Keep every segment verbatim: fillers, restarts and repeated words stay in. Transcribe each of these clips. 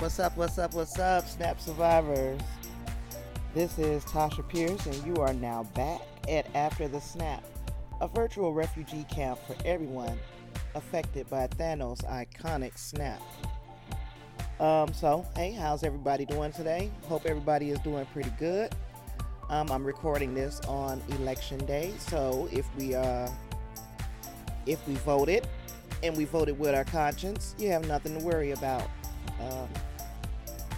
What's up, what's up, what's up, Snap Survivors? This is Tasha Pierce, and you are now back at After the Snap, a virtual refugee camp for everyone affected by Thanos' iconic snap. Um, so, hey, how's everybody doing today? Hope everybody is doing pretty good. Um, I'm recording this on Election Day, so if we, uh, if we voted, and we voted with our conscience, you have nothing to worry about. Uh,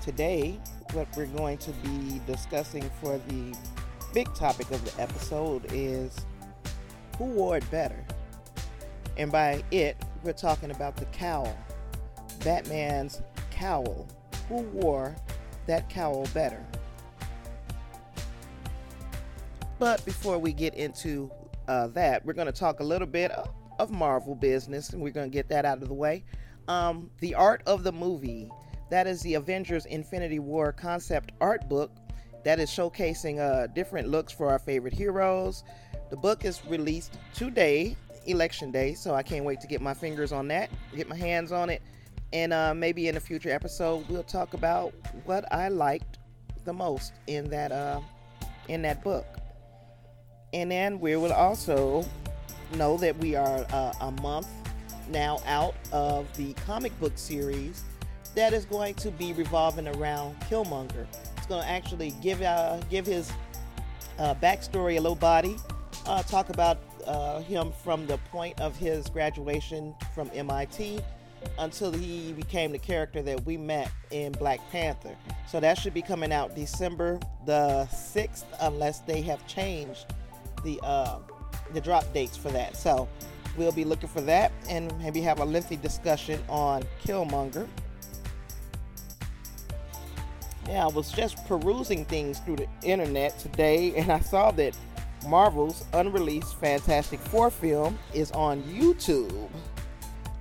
today, what we're going to be discussing for the big topic of the episode is who wore it better. And by it, we're talking about the cowl, Batman's cowl. Who wore that cowl better? But before we get into uh, that, we're going to talk a little bit of Marvel business, and we're going to get that out of the way. Um, the art of the movie, that is the Avengers: Infinity War concept art book that is showcasing uh, different looks for our favorite heroes. The book is released today, Election Day, so I can't wait to get my fingers on that, get my hands on it, and uh, maybe in a future episode we'll talk about what I liked the most in that uh, in that book. And then we will also know that we are uh, a month now out of the comic book series that is going to be revolving around Killmonger. It's going to actually give uh, give his uh, backstory a little body, uh, talk about uh, him from the point of his graduation from M I T until he became the character that we met in Black Panther. So that should be coming out December the sixth, unless they have changed the uh, the drop dates for that. So we'll be looking for that and maybe have a lengthy discussion on Killmonger. Now, I was just perusing things through the internet today, and I saw that Marvel's unreleased Fantastic Four film is on YouTube.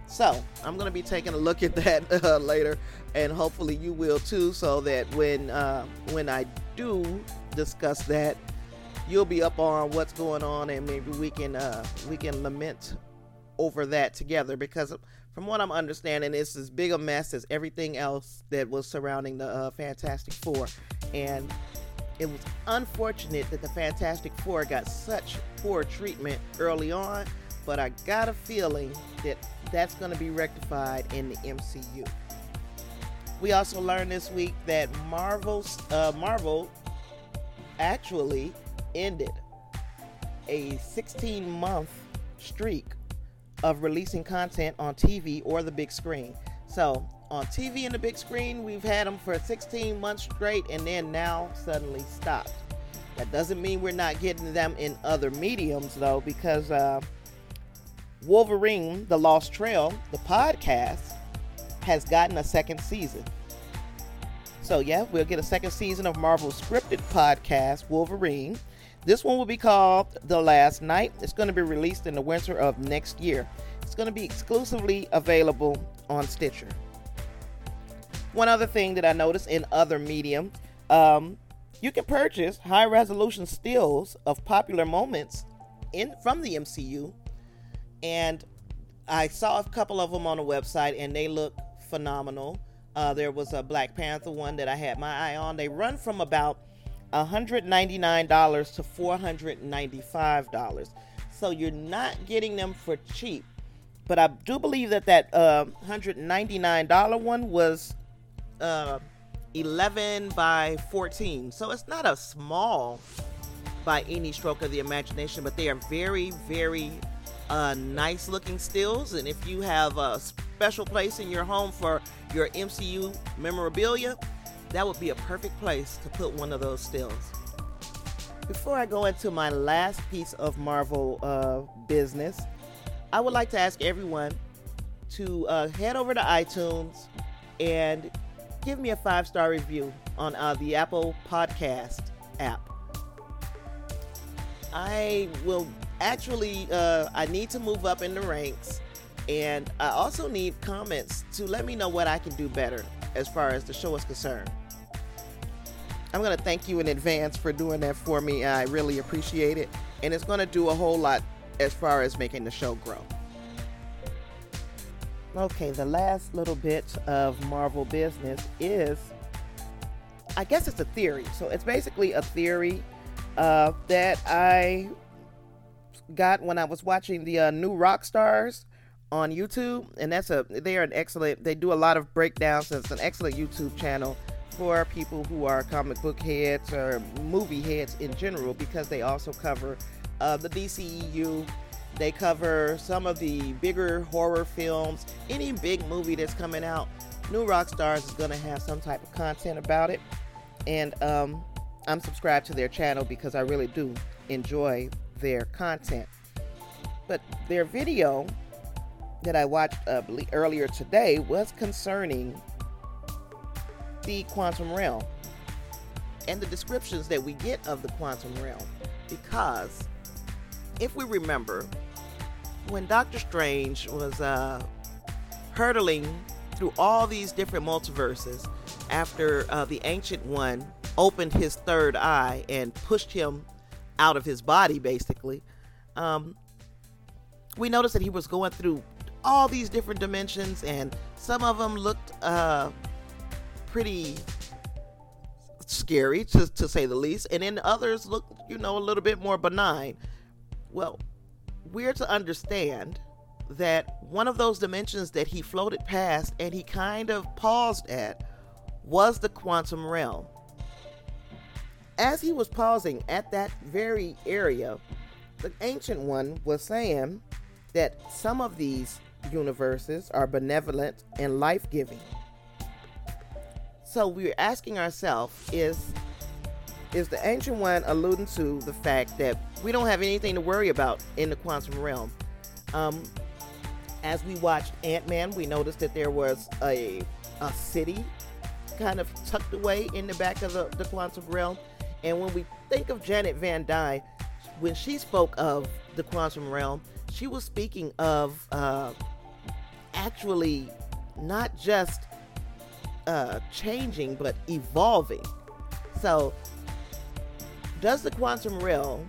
So I'm going to be taking a look at that uh, later, and hopefully you will too, so that when uh, when I do discuss that, you'll be up on what's going on, and maybe we can uh, we can lament over that together, because from what I'm understanding, it's as big a mess as everything else that was surrounding the uh, Fantastic Four. And it was unfortunate that the Fantastic Four got such poor treatment early on, but I got a feeling that that's going to be rectified in the M C U. We also learned this week that Marvel's, uh, Marvel actually ended a sixteen-month streak of releasing content on T V or the big screen. So on T V and the big screen, we've had them for sixteen months straight, and then now suddenly stopped. That doesn't mean we're not getting them in other mediums, though, because uh, Wolverine: The Lost Trail, the podcast, has gotten a second season. So yeah, we'll get a second season of Marvel's scripted podcast, Wolverine. This one will be called The Last Night. It's going to be released in the winter of next year. It's going to be exclusively available on Stitcher. One other thing that I noticed in other medium, um, you can purchase high-resolution stills of popular moments in from the M C U. And I saw a couple of them on the website, and they look phenomenal. Uh, there was a Black Panther one that I had my eye on. They run from about one hundred ninety-nine dollars to four hundred ninety-five dollars. So you're not getting them for cheap. But I do believe that that uh, one hundred ninety-nine dollars one was uh, eleven by fourteen. So it's not a small by any stroke of the imagination, but they are very, very uh, nice looking stills. And if you have a special place in your home for your M C U memorabilia, that would be a perfect place to put one of those stills. Before I go into my last piece of Marvel uh, business, I would like to ask everyone to uh, head over to iTunes and give me a five-star review on uh, the Apple Podcast app. I will actually, uh, I need to move up in the ranks, and I also need comments to let me know what I can do better as far as the show is concerned. I'm going to thank you in advance for doing that for me. I really appreciate it. And it's going to do a whole lot as far as making the show grow. Okay, the last little bit of Marvel business is, I guess it's a theory. So it's basically a theory uh, that I got when I was watching the uh, New Rockstars on YouTube, and that's a they are an excellent. They do a lot of breakdowns. So it's an excellent YouTube channel for people who are comic book heads or movie heads in general, because they also cover uh, the D C E U. They cover some of the bigger horror films. Any big movie that's coming out, New Rockstars is going to have some type of content about it. And um, I'm subscribed to their channel because I really do enjoy their content. But their video that I watched uh, earlier today was concerning the quantum realm and the descriptions that we get of the quantum realm. Because if we remember, when Doctor Strange was uh, hurtling through all these different multiverses after uh, the Ancient One opened his third eye and pushed him out of his body, basically, um, we noticed that he was going through all these different dimensions, and some of them looked uh, pretty scary, to, to say the least, and then others looked, you know, a little bit more benign. Well, we're to understand that one of those dimensions that he floated past and he kind of paused at was the quantum realm. As he was pausing at that very area, the Ancient One was saying that some of these universes are benevolent and life-giving. So we're asking ourselves, is is the Ancient One alluding to the fact that we don't have anything to worry about in the quantum realm? Um, as we watched Ant-Man, we noticed that there was a a city kind of tucked away in the back of the, the quantum realm. And when we think of Janet Van Dyne, when she spoke of the quantum realm, she was speaking of uh, actually not just uh, changing, but evolving. So does the quantum realm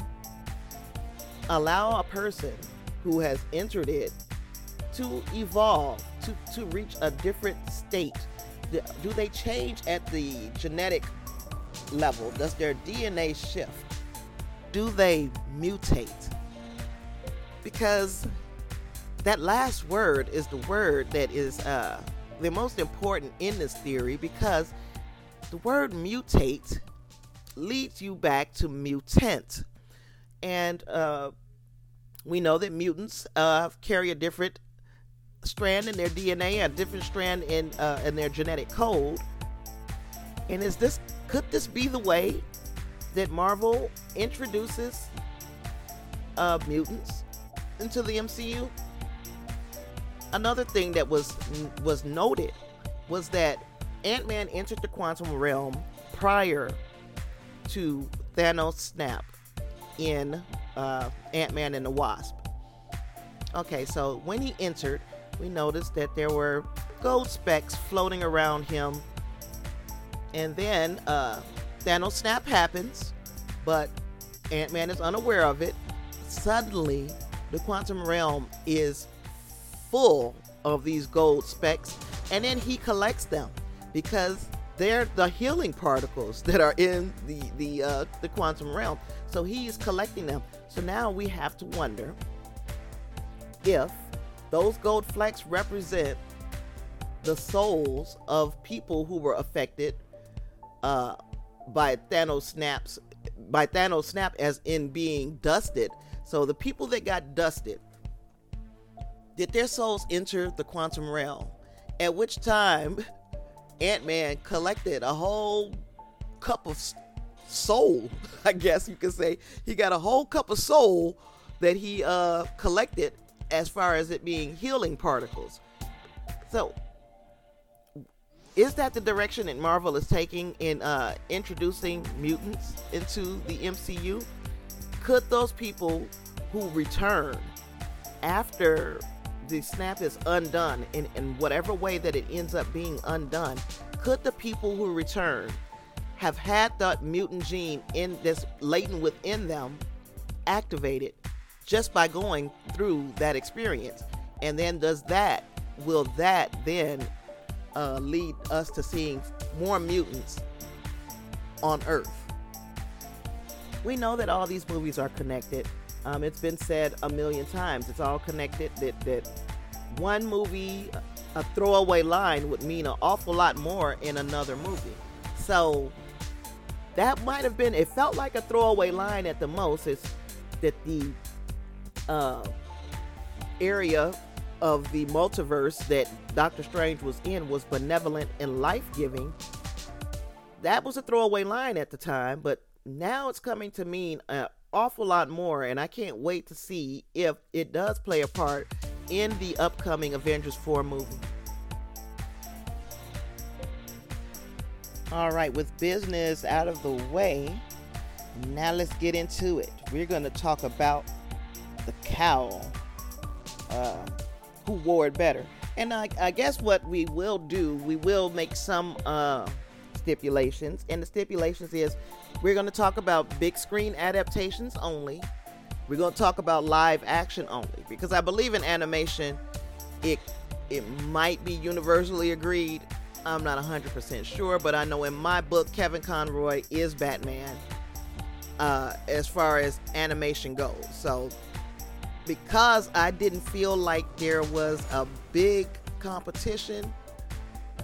allow a person who has entered it to evolve, to, to reach a different state? Do they change at the genetic level? Does their D N A shift? Do they mutate? Because that last word is the word that is uh, the most important in this theory, because the word mutate leads you back to mutant. And uh, we know that mutants uh, carry a different strand in their D N A, a different strand in uh, in their genetic code. And is this could this be the way that Marvel introduces uh, mutants into the M C U? Another thing that was was noted was that Ant-Man entered the quantum realm prior to Thanos' snap in uh, Ant-Man and the Wasp. Okay, so when he entered, we noticed that there were gold specks floating around him. And then uh, Thanos' snap happens, but Ant-Man is unaware of it. Suddenly, the quantum realm is full of these gold specks, and then he collects them because they're the healing particles that are in the the uh, the quantum realm. So he is collecting them. So now we have to wonder if those gold flecks represent the souls of people who were affected uh, by Thanos snaps, by Thanos snap, as in being dusted. So the people that got dusted, did their souls enter the quantum realm? At which time Ant-Man collected a whole cup of soul, I guess you could say. He got a whole cup of soul that he uh, collected, as far as it being healing particles. So, is that the direction that Marvel is taking in uh, introducing mutants into the M C U? Could those people who return after the snap is undone, in, in whatever way that it ends up being undone, could the people who return have had that mutant gene in this latent within them activated just by going through that experience? And then does that will that then uh, lead us to seeing more mutants on Earth? We know that all these movies are connected. Um, it's been said a million times. It's all connected. That that one movie, a throwaway line, would mean an awful lot more in another movie. So that might have been, it felt like a throwaway line at the most, is that the uh, area of the multiverse that Doctor Strange was in was benevolent and life-giving. That was a throwaway line at the time, but now it's coming to mean an awful lot more, and I can't wait to see if it does play a part in the upcoming Avengers four movie. All right, with business out of the way, now let's get into it. We're going to talk about the cowl. Uh, who wore it better? And I, I guess what we will do, we will make some uh, stipulations. And the stipulations is we're going to talk about big screen adaptations only. We're going to talk about live action only. Because I believe in animation, it, it might be universally agreed. I'm not one hundred percent sure, but I know in my book, Kevin Conroy is Batman uh, as far as animation goes. So because I didn't feel like there was a big competition,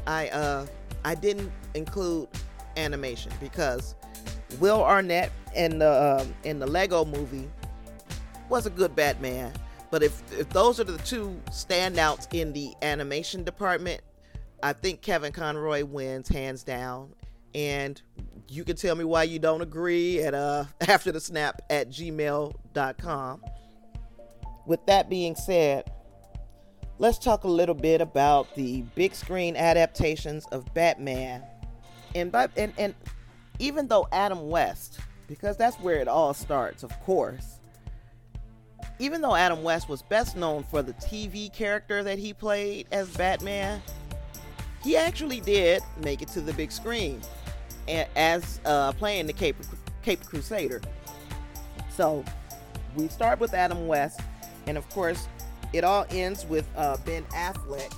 I uh, I didn't include animation because Will Arnett in the, uh, in the Lego movie was a good Batman. But if, if those are the two standouts in the animation department, I think Kevin Conroy wins hands down, and you can tell me why you don't agree at uh, after the snap at gmail dot com. With that being said, let's talk a little bit about the big screen adaptations of Batman. And, by, and, and even though Adam West, because that's where it all starts, of course, even though Adam West was best known for the T V character that he played as Batman, he actually did make it to the big screen as uh, playing the Cape, Cape Crusader. So we start with Adam West, and of course, it all ends with uh, Ben Affleck,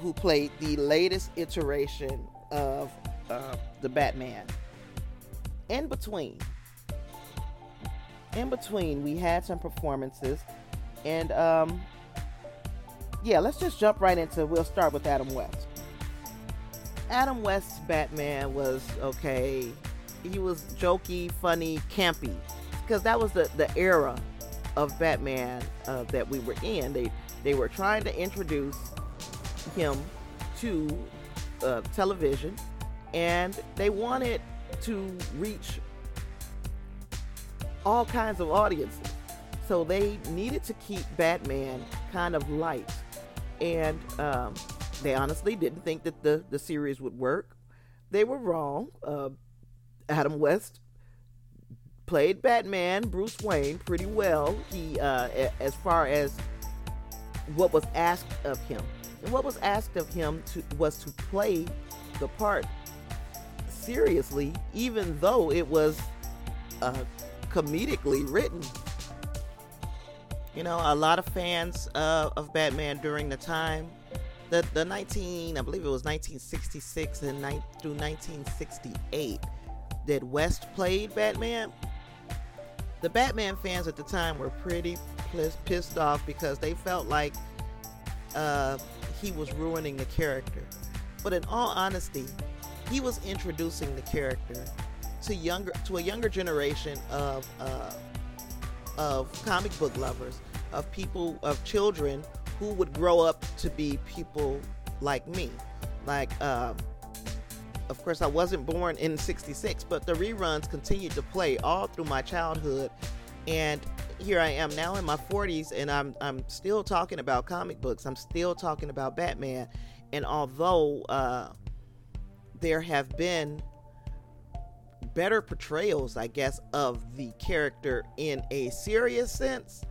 who played the latest iteration of uh, the Batman. In between, in between, we had some performances, and um. Yeah, let's just jump right into, we'll start with Adam West. Adam West's Batman was okay. He was jokey, funny, campy. Because that was the, the era of Batman uh, that we were in. They they were trying to introduce him to uh, television. And they wanted to reach all kinds of audiences. So they needed to keep Batman kind of light. And um, they honestly didn't think that the, the series would work. They were wrong. Uh, Adam West played Batman, Bruce Wayne, pretty well. He, uh, a- as far as what was asked of him, and what was asked of him to, was to play the part seriously, even though it was uh, comedically written. You know, a lot of fans uh, of Batman during the time, the the nineteen, I believe it was nineteen sixty-six and ni- through nineteen sixty-eight, that West played Batman. The Batman fans at the time were pretty piss- pissed off because they felt like uh, he was ruining the character. But in all honesty, he was introducing the character to younger to a younger generation of. Uh, of comic book lovers, of people, of children who would grow up to be people like me. Like, um, of course, I wasn't born in sixty-six, but the reruns continued to play all through my childhood. And here I am now in my forties, and I'm I'm still talking about comic books. I'm still talking about Batman. And although uh, there have been better portrayals, I guess, of the character in a serious sense,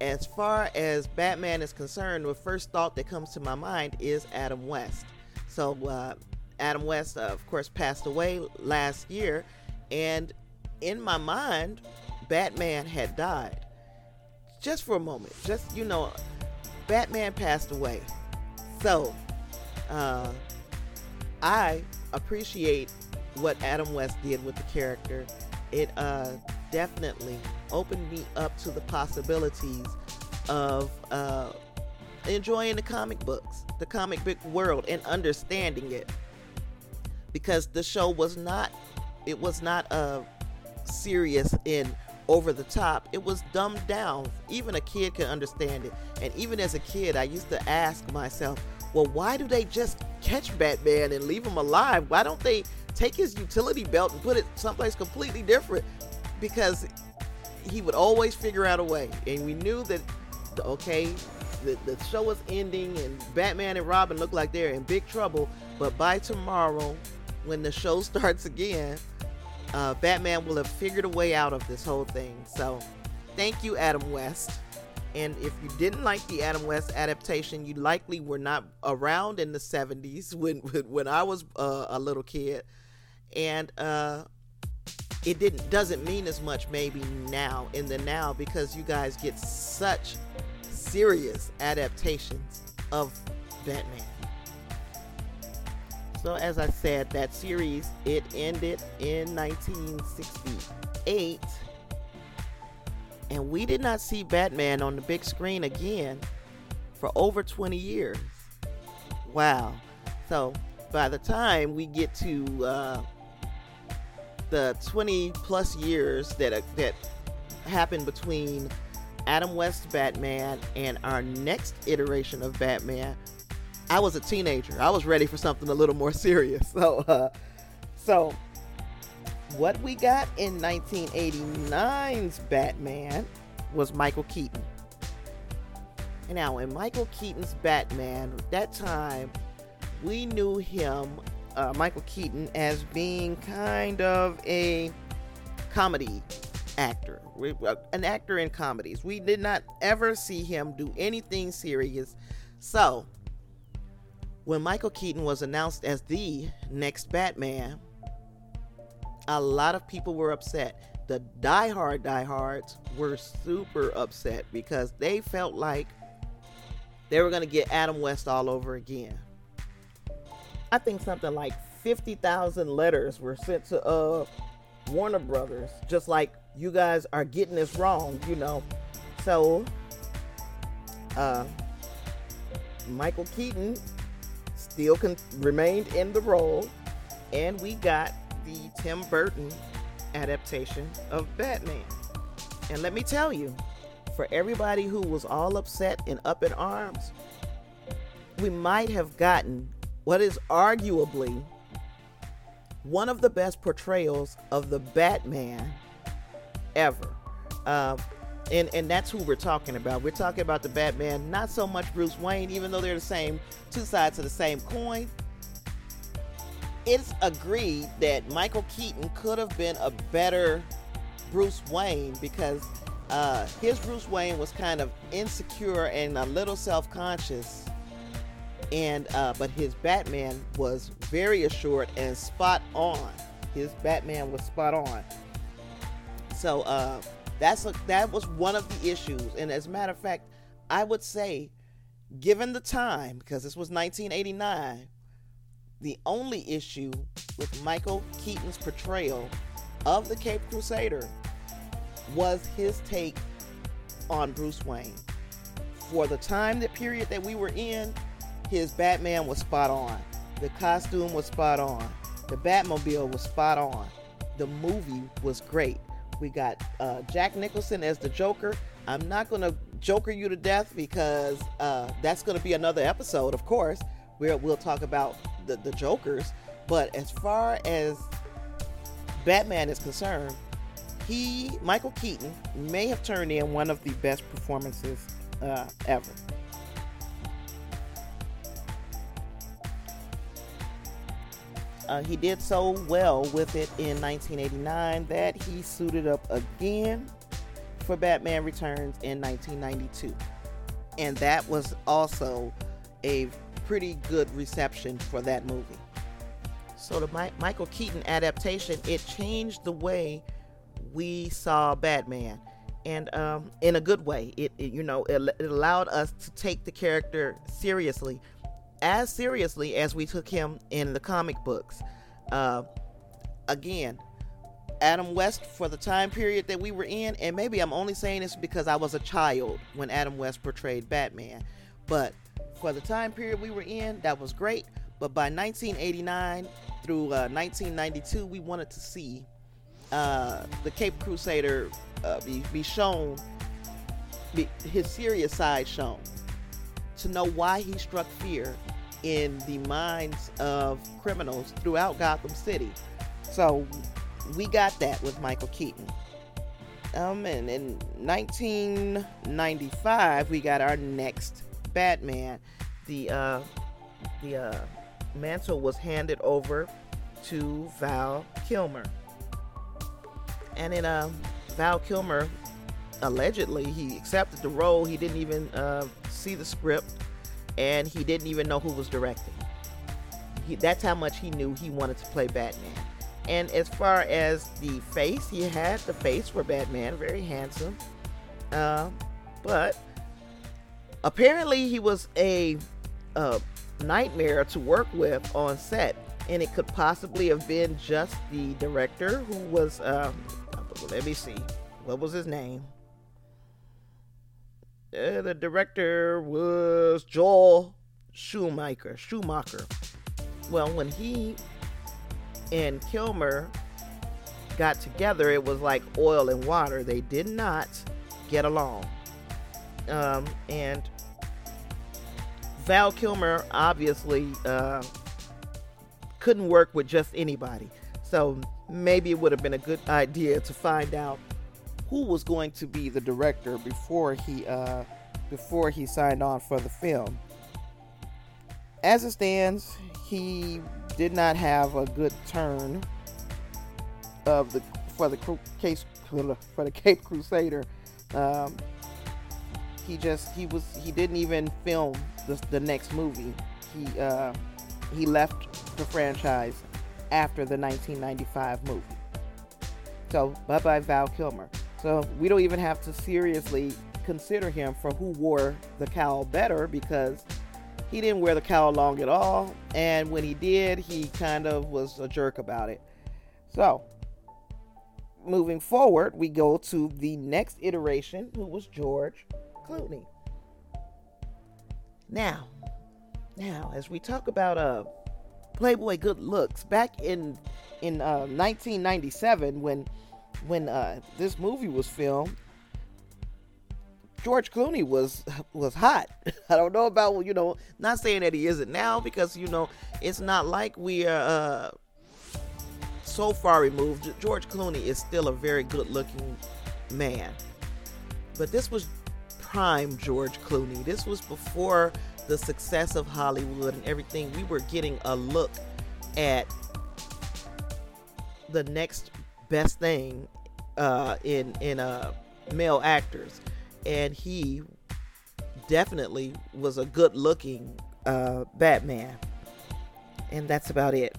as far as Batman is concerned, the first thought that comes to my mind is Adam West. So uh, Adam West, uh, of course, passed away last year, and in my mind, Batman had died. Just for a moment, just, you know, Batman passed away. So uh, I appreciate what Adam West did with the character. It uh, definitely opened me up to the possibilities of uh, enjoying the comic books, the comic book world, and understanding it. Because the show was not, it was not uh, serious and over the top. It was dumbed down. Even a kid can understand it. And even as a kid, I used to ask myself, well, why do they just catch Batman and leave him alive? Why don't they take his utility belt and put it someplace completely different? Because he would always figure out a way. And we knew that, okay, the, the show was ending and Batman and Robin look like they're in big trouble. But by tomorrow, when the show starts again, uh, Batman will have figured a way out of this whole thing. So thank you, Adam West. And if you didn't like the Adam West adaptation, you likely were not around in the seventies when when I was uh, a little kid. And uh, it didn't doesn't mean as much maybe now, in the now, because you guys get such serious adaptations of Batman. So as I said, that series, it ended in nineteen sixty-eight. And we did not see Batman on the big screen again for over twenty years. Wow. So by the time we get to uh, the twenty plus years that, uh, that happened between Adam West's Batman and our next iteration of Batman, I was a teenager. I was ready for something a little more serious. So, uh, so what we got in nineteen eighty-nine's Batman was Michael Keaton. And now in Michael Keaton's Batman, at that time, we knew him, uh, Michael Keaton, as being kind of a comedy actor, we, uh, an actor in comedies. We did not ever see him do anything serious. So when Michael Keaton was announced as the next Batman, a lot of people were upset. The diehard diehards were super upset because they felt like they were going to get Adam West all over again. I think something like fifty thousand letters were sent to uh, Warner Brothers, just like, you guys are getting this wrong, you know. So, uh, Michael Keaton still con- remained in the role, and we got the Tim Burton adaptation of Batman. And let me tell you, for everybody who was all upset and up in arms, we might have gotten what is arguably one of the best portrayals of the Batman ever. Uh, and, and that's who we're talking about. We're talking about the Batman, not so much Bruce Wayne, even though they're the same, two sides of the same coin. It's agreed that Michael Keaton could have been a better Bruce Wayne because uh, his Bruce Wayne was kind of insecure and a little self-conscious, and uh, but his Batman was very assured and spot on. His Batman was spot on. So uh, that's a, that was one of the issues. And as a matter of fact, I would say, given the time, because this was nineteen eighty-nine, the only issue with Michael Keaton's portrayal of the Caped Crusader was his take on Bruce Wayne. For the time, the period that we were in, his Batman was spot on. The costume was spot on. The Batmobile was spot on. The movie was great. We got uh, Jack Nicholson as the Joker. I'm not going to Joker you to death because uh, that's going to be another episode, of course. We're, we'll talk about the, the Jokers, but as far as Batman is concerned, he, Michael Keaton, may have turned in one of the best performances uh, ever. Uh, he did so well with it in nineteen eighty-nine that he suited up again for Batman Returns in nineteen ninety-two, and that was also a pretty good reception for that movie. So the Mi- Michael Keaton adaptation, it changed the way we saw Batman. and um, in a good way. It, it you know, it, it allowed us to take the character seriously, as seriously as we took him in the comic books. Uh, again, Adam West, for the time period that we were in, and maybe I'm only saying this because I was a child when Adam West portrayed Batman, but for the time period we were in, that was great. But by nineteen eighty-nine through uh, nineteen ninety-two, we wanted to see uh, the Caped Crusader uh, be, be shown, be, his serious side shown, to know why he struck fear in the minds of criminals throughout Gotham City. So we got that with Michael Keaton. Um, and in nineteen ninety-five, we got our next Batman. The uh, the uh, mantle was handed over to Val Kilmer, and in uh, Val Kilmer, allegedly, he accepted the role. He didn't even uh, see the script, and he didn't even know who was directing. He, that's how much he knew he wanted to play Batman. And as far as the face, he had the face for Batman, very handsome. Uh, but apparently he was a, a nightmare to work with on set, and it could possibly have been just the director, who was, um, let me see, what was his name? Uh, the director was Joel Schumacher. Schumacher. Well, when he and Kilmer got together, it was like oil and water. They did not get along. Um, and Val Kilmer obviously uh, couldn't work with just anybody. So maybe it would have been a good idea to find out who was going to be the director before he uh, before he signed on for the film. As it stands, he did not have a good turn of the for the case for the Caped Crusader. Um, he just he was he didn't even film the, the next movie. He uh, he left the franchise after the nineteen ninety-five movie. So bye bye Val Kilmer. So we don't even have to seriously consider him for who wore the cowl better, because he didn't wear the cowl long at all. And when he did, he kind of was a jerk about it. So moving forward, we go to the next iteration, who was George Clooney. Now, now as we talk about uh, Playboy good looks, back in, in uh, nineteen ninety-seven, when When uh, this movie was filmed, George Clooney was was hot. I don't know about, you know, not saying that he isn't now, because, you know, it's not like we are uh, so far removed. George Clooney is still a very good-looking man. But this was prime George Clooney. This was before the success of Hollywood and everything. We were getting a look at the next best thing uh, in in uh, male actors, and he definitely was a good-looking uh, Batman, and that's about it.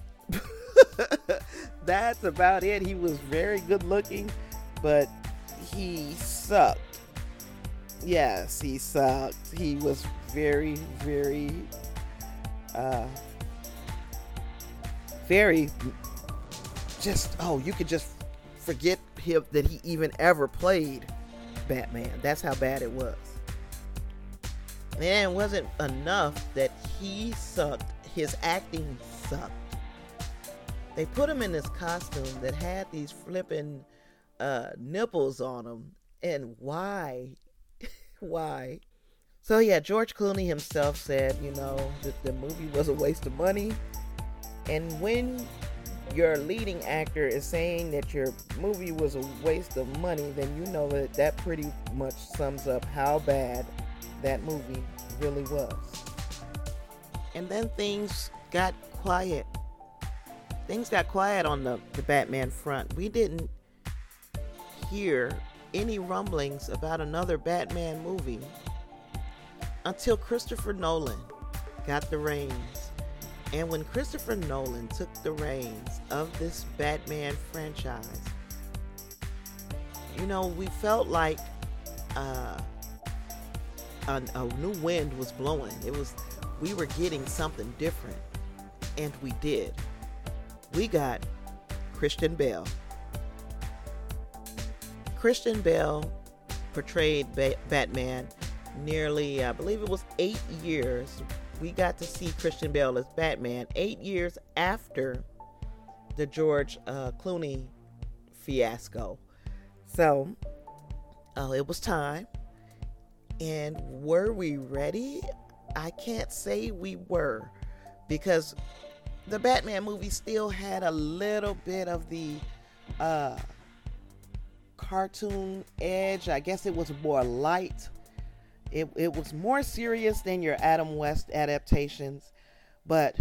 That's about it. He was very good-looking, but he sucked. Yes, he sucked. He was very, very, uh, very just oh, you could just. forget him that he even ever played Batman. That's how bad it was. And it wasn't enough that he sucked. His acting sucked. They put him in this costume that had these flipping uh, nipples on him. And why? Why? So yeah, George Clooney himself said, you know, that the movie was a waste of money. And when your leading actor is saying that your movie was a waste of money, then you know that that pretty much sums up how bad that movie really was. And then things got quiet. Things got quiet on the, the Batman front. We didn't hear any rumblings about another Batman movie until Christopher Nolan got the reins. And when Christopher Nolan took the reins of this Batman franchise, you know, we felt like uh, a, a new wind was blowing. It was, we were getting something different, and we did. We got Christian Bale. Christian Bale portrayed ba- Batman nearly, I believe it was eight years. We got to see Christian Bale as Batman eight years after the George uh, Clooney fiasco. So uh, it was time. And were we ready? I can't say we were, because the Batman movie still had a little bit of the uh, cartoon edge. I guess it was more light. It, it was more serious than your Adam West adaptations, but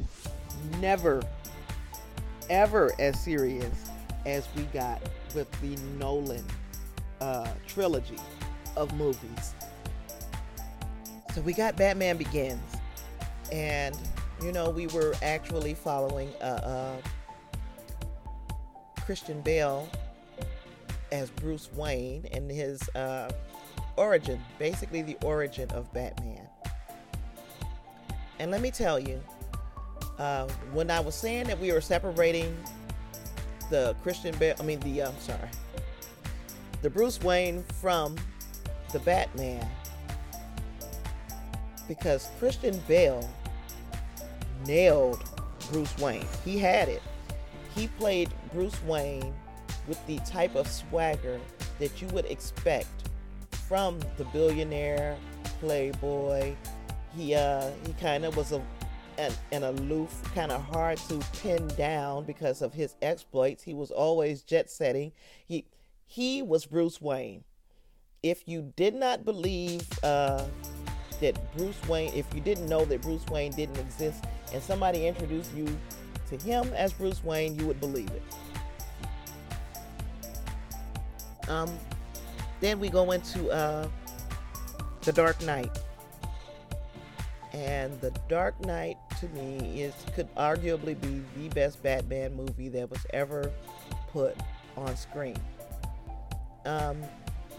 never, ever as serious as we got with the Nolan uh, trilogy of movies. So we got Batman Begins, and you know, we were actually following uh, uh, Christian Bale as Bruce Wayne and his uh, origin, basically the origin of Batman. And let me tell you, uh, when I was saying that we were separating the Christian Bale, I mean the, I'm sorry, the Bruce Wayne from the Batman, because Christian Bale nailed Bruce Wayne. He had it. He played Bruce Wayne with the type of swagger that you would expect from the billionaire playboy. He uh, he kind of was a an, an aloof, kind of hard to pin down because of his exploits. He was always jet setting. He he was Bruce Wayne. If you did not believe uh, that Bruce Wayne, if you didn't know that Bruce Wayne didn't exist, and somebody introduced you to him as Bruce Wayne, you would believe it. Um, then we go into uh, The Dark Knight. And The Dark Knight, to me, is could arguably be the best Batman movie that was ever put on screen. Um,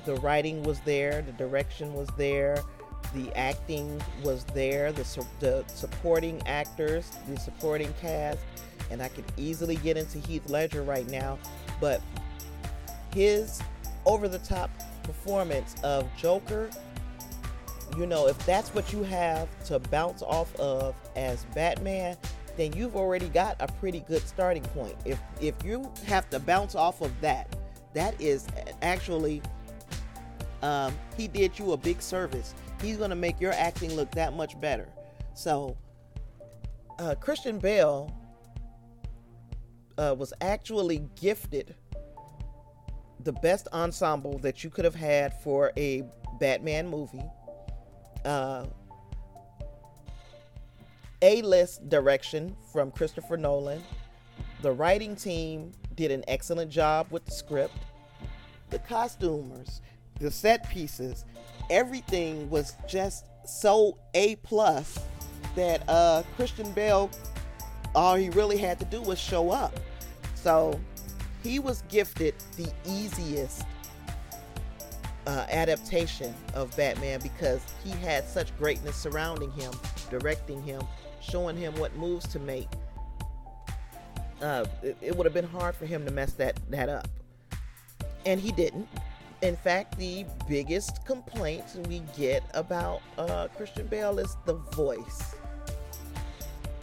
the writing was there, the direction was there, the acting was there, the, su- the supporting actors, the supporting cast, and I could easily get into Heath Ledger right now, but his over-the-top performance of Joker, you know, if that's what you have to bounce off of as Batman, then you've already got a pretty good starting point. If if you have to bounce off of that, that is actually, um, he did you a big service. He's going to make your acting look that much better. So, uh, Christian Bale uh, was actually gifted the best ensemble that you could have had for a Batman movie. Uh, A-list direction from Christopher Nolan. The writing team did an excellent job with the script. The costumers, the set pieces, everything was just so A plus that uh, Christian Bale, all he really had to do was show up. So he was gifted the easiest uh, adaptation of Batman because he had such greatness surrounding him, directing him, showing him what moves to make. Uh, it, it would have been hard for him to mess that, that up. And he didn't. In fact, the biggest complaint we get about uh, Christian Bale is the voice.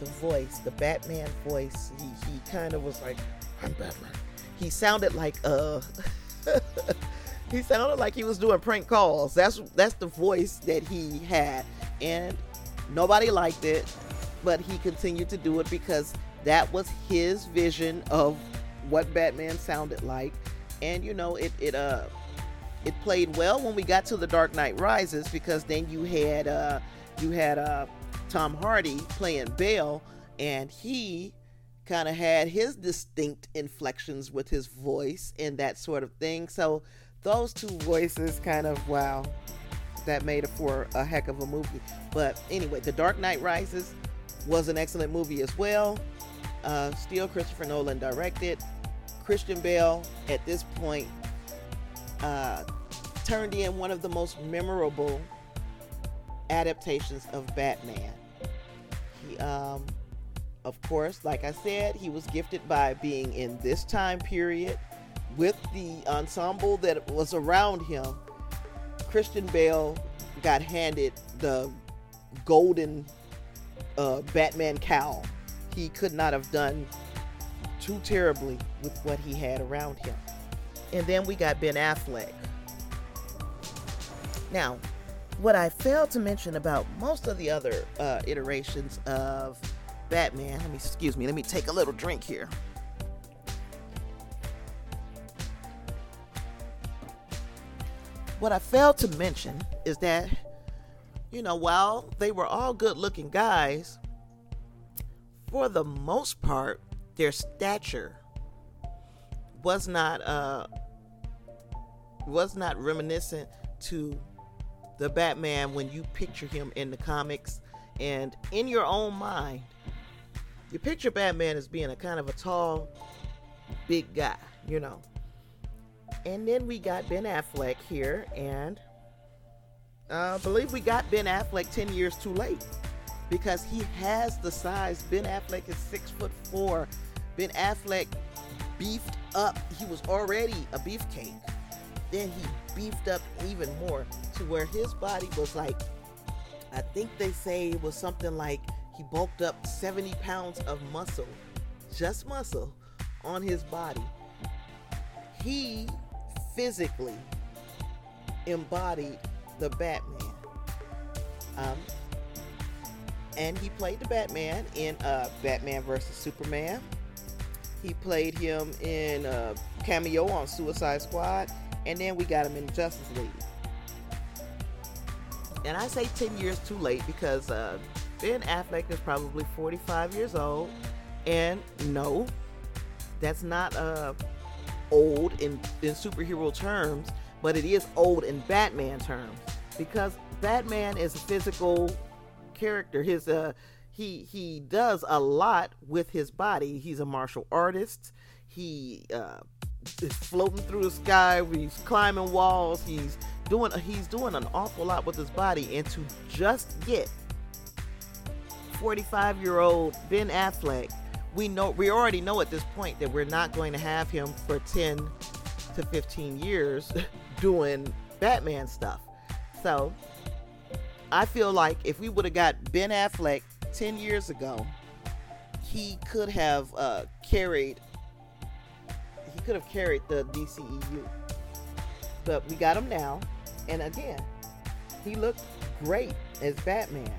The voice, the Batman voice. He he kind of was like, I'm Batman. He sounded like uh, he sounded like he was doing prank calls. That's that's the voice that he had, and nobody liked it, but he continued to do it because that was his vision of what Batman sounded like, and you know it it uh. It played well when we got to The Dark Knight Rises, because then you had uh, you had uh, Tom Hardy playing Bale, and he kind of had his distinct inflections with his voice and that sort of thing. So those two voices kind of, wow, that made it for a heck of a movie. But anyway, The Dark Knight Rises was an excellent movie as well. Uh, still Christopher Nolan directed. Christian Bale at this point, Uh, turned in one of the most memorable adaptations of Batman. He, um, of course, like I said, he was gifted by being in this time period with the ensemble that was around him. Christian Bale got handed the golden uh, Batman cowl. He could not have done too terribly with what he had around him. And then we got Ben Affleck. Now, what I failed to mention about most of the other uh, iterations of Batman, let me, excuse me, let me take a little drink here. What I failed to mention is that, you know, while they were all good-looking guys, for the most part, their stature was not uh, was not reminiscent to the Batman when you picture him in the comics. And in your own mind, you picture Batman as being a kind of a tall, big guy, you know. And then we got Ben Affleck here, and uh, I believe we got Ben Affleck ten years too late, because he has the size. Ben Affleck is six foot four. Ben Affleck beefed up. He was already a beefcake. Then he beefed up even more to where his body was like, I think they say it was something like he bulked up seventy pounds of muscle, just muscle, on his body. He physically embodied the Batman. Um, and he played the Batman in uh, Batman v Superman. He played him in a cameo on Suicide Squad. And then we got him in Justice League. And I say ten years too late because uh, Ben Affleck is probably forty-five years old. And no, that's not uh, old in, in superhero terms, but it is old in Batman terms, because Batman is a physical character. His uh, he he does a lot with his body. He's a martial artist. He uh, is floating through the sky. He's climbing walls. He's doing he's doing an awful lot with his body. And to just get forty-five year old Ben Affleck, we know we already know at this point that we're not going to have him for ten to fifteen years doing Batman stuff. So I feel like if we would have got Ben Affleck ten years ago, he could have uh, carried he could have carried the D C E U. But we got him now, and again, he looked great as Batman.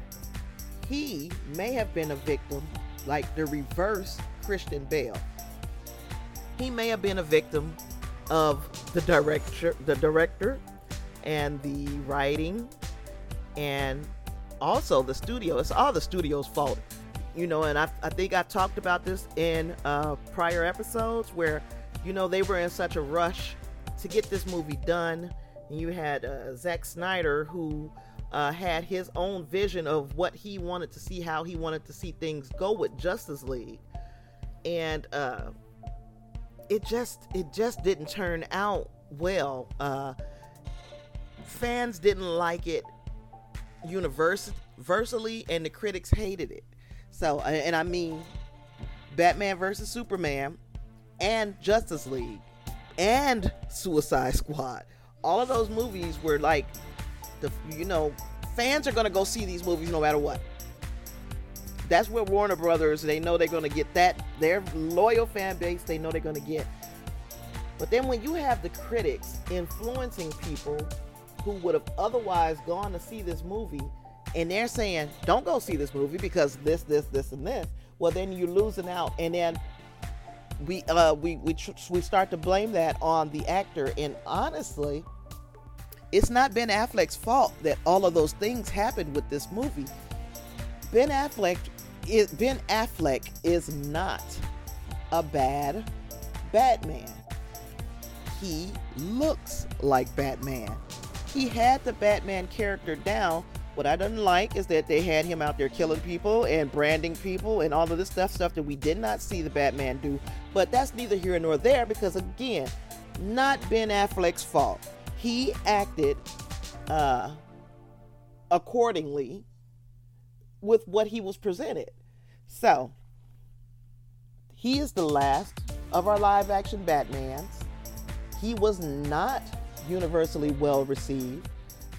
He may have been a victim, like the reverse Christian Bale. He may have been a victim of the director, the director, and the writing. And also the studio. It's all the studio's fault, you know. And I, I think I talked about this in uh, prior episodes where, you know, they were in such a rush to get this movie done. And you had uh, Zack Snyder, who uh, had his own vision of what he wanted to see, how he wanted to see things go with Justice League, and uh, it just it just didn't turn out well. Uh, fans didn't like it universally, and the critics hated it. So, and I mean Batman versus Superman and Justice League and Suicide Squad, all of those movies were like, the you know, fans are going to go see these movies no matter what. That's where Warner Brothers, they know they're going to get that, their loyal fan base, they know they're going to get. But then when you have the critics influencing people who would have otherwise gone to see this movie, and they're saying, don't go see this movie because this, this, this, and this, well, then you're losing out. And then we uh, we we tr- we start to blame that on the actor. And honestly, it's not Ben Affleck's fault that all of those things happened with this movie. Ben Affleck is, Ben Affleck is not a bad Batman. He looks like Batman. He had the Batman character down. What I didn't like is that they had him out there killing people and branding people and all of this stuff, stuff that we did not see the Batman do. But that's neither here nor there because, again, not Ben Affleck's fault. he acted uh, accordingly with what he was presented. So he is the last of our live action Batmans. He was not universally well received.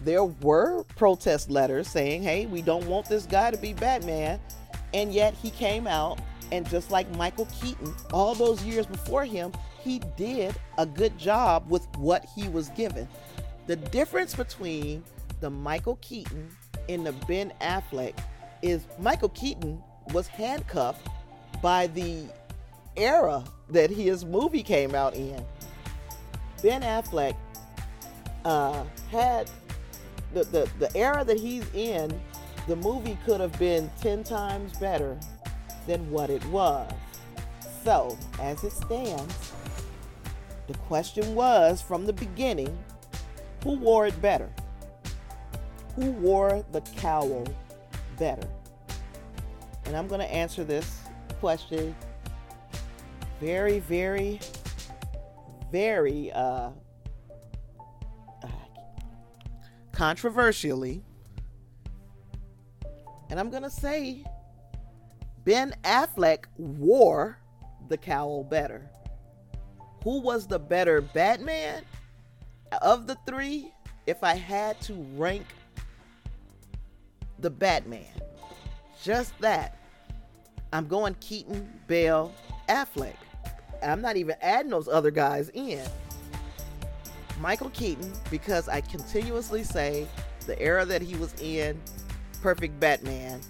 There were protest letters saying, hey, we don't want this guy to be Batman. And yet he came out, and just like Michael Keaton, all those years before him, he did a good job with what he was given. The difference between the Michael Keaton and the Ben Affleck is Michael Keaton was handcuffed by the era that his movie came out in. Ben Affleck uh, had the, the, the era that he's in, the movie could have been ten times better than what it was. So, as it stands, the question was from the beginning, who wore it better? Who wore the cowl better? And I'm going to answer this question very, very, very uh, controversially. And I'm going to say Ben Affleck wore the cowl better. Who was the better Batman of the three? If I had to rank the Batman, just that, I'm going Keaton, Bale, Affleck. I'm not even adding those other guys in. Michael Keaton, because I continuously say the era that he was in, perfect Batman,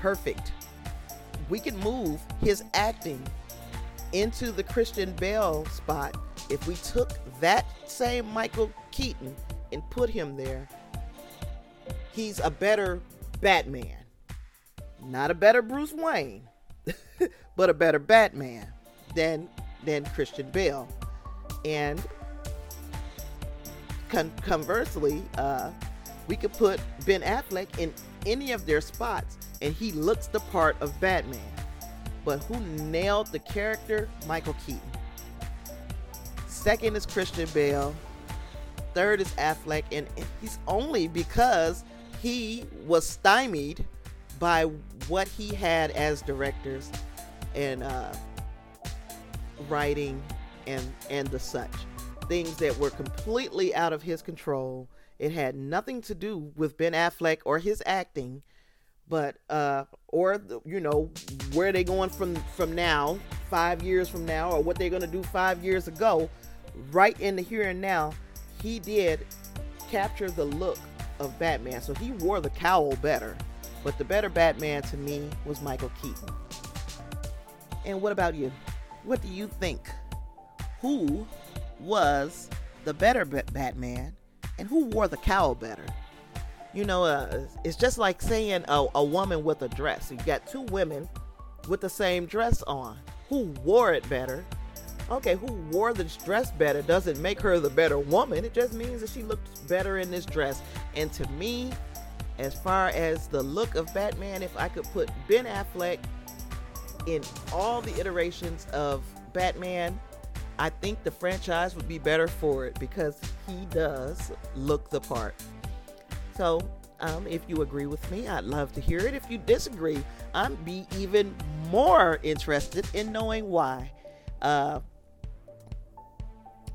perfect. We can move his acting into the Christian Bale spot. If we took that same Michael Keaton and put him there, he's a better Batman. Not a better Bruce Wayne, but a better Batman than than Christian Bale. And con- conversely, uh, we could put Ben Affleck in any of their spots, and he looks the part of Batman. But who nailed the character? Michael Keaton. Second is Christian Bale. Third is Affleck, and he's only because he was stymied by what he had as directors and uh, writing and and the such. Things that were completely out of his control. It had nothing to do with Ben Affleck or his acting, but uh, or you know where they going from from now, five years from now, or what they're gonna do five years ago. Right in the here and now, he did capture the look of Batman, so he wore the cowl better. But the better Batman to me was Michael Keaton. And what about you? What do you think? Who was the better B- Batman, and who wore the cowl better? You know, uh, it's just like saying a, a woman with a dress. You got two women with the same dress on. Who wore it better? Okay, who wore the dress better doesn't make her the better woman. It just means that she looked better in this dress. And to me, as far as the look of Batman, if I could put Ben Affleck in all the iterations of Batman, I think the franchise would be better for it, because he does look the part. So um, if you agree with me, I'd love to hear it. If you disagree, I'd be even more interested in knowing why. Uh,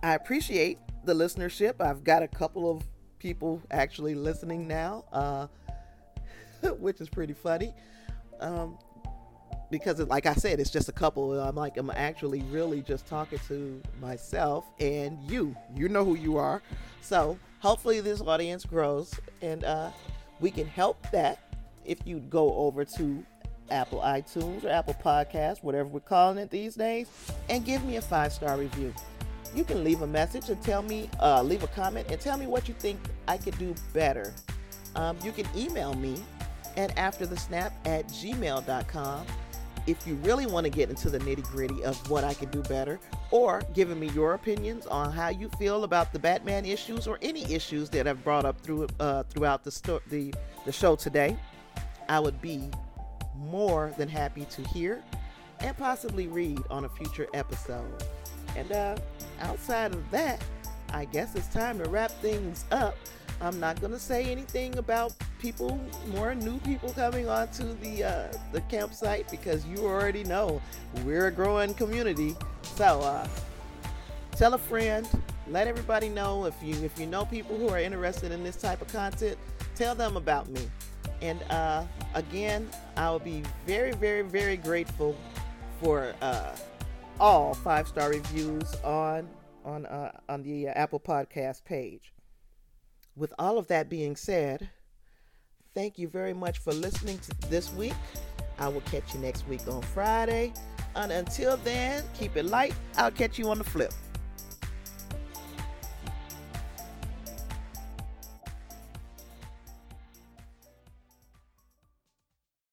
I appreciate the listenership. I've got a couple of people actually listening now, uh, which is pretty funny. Um, because it, like I said, it's just a couple. I'm like, I'm actually really just talking to myself and you, you know who you are. So hopefully this audience grows, and uh, we can help that. If you go over to Apple iTunes or Apple Podcasts, whatever we're calling it these days, and give me a five-star review. You can leave a message and tell me, uh, leave a comment and tell me what you think I could do better. Um, you can email me at afterthesnap at gmail dot com if you really want to get into the nitty-gritty of what I could do better, or giving me your opinions on how you feel about the Batman issues or any issues that I've brought up through uh, throughout the, sto- the the show today. I would be more than happy to hear and possibly read on a future episode. And uh, outside of that, I guess it's time to wrap things up. I'm not going to say anything about people, more new people coming onto the uh, the campsite, because you already know we're a growing community. So uh, tell a friend, let everybody know. If you if you know people who are interested in this type of content, tell them about me. And uh, again, I will be very, very, very grateful for uh, all five-star reviews on on uh, on the Apple Podcast page. With all of that being said, thank you very much for listening to this week. I will catch you next week on Friday. And until then, keep it light. I'll catch you on the flip.